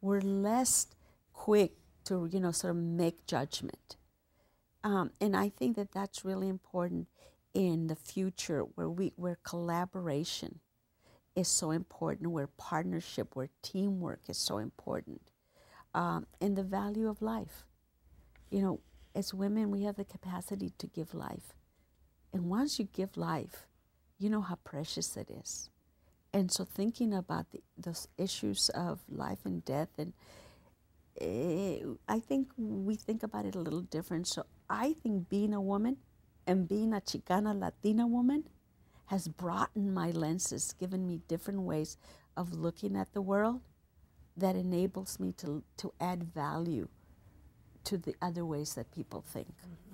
we're less quick to, sort of make judgment. And I think that that's really important in the future, where collaboration is so important, where partnership, where teamwork is so important, and the value of life. As women, we have the capacity to give life. And once you give life, you know how precious it is. And so thinking about those issues of life and death, and I think we think about it a little different. So I think being a woman and being a Chicana Latina woman has broadened my lenses, given me different ways of looking at the world that enables me to add value to the other ways that people think. Mm-hmm.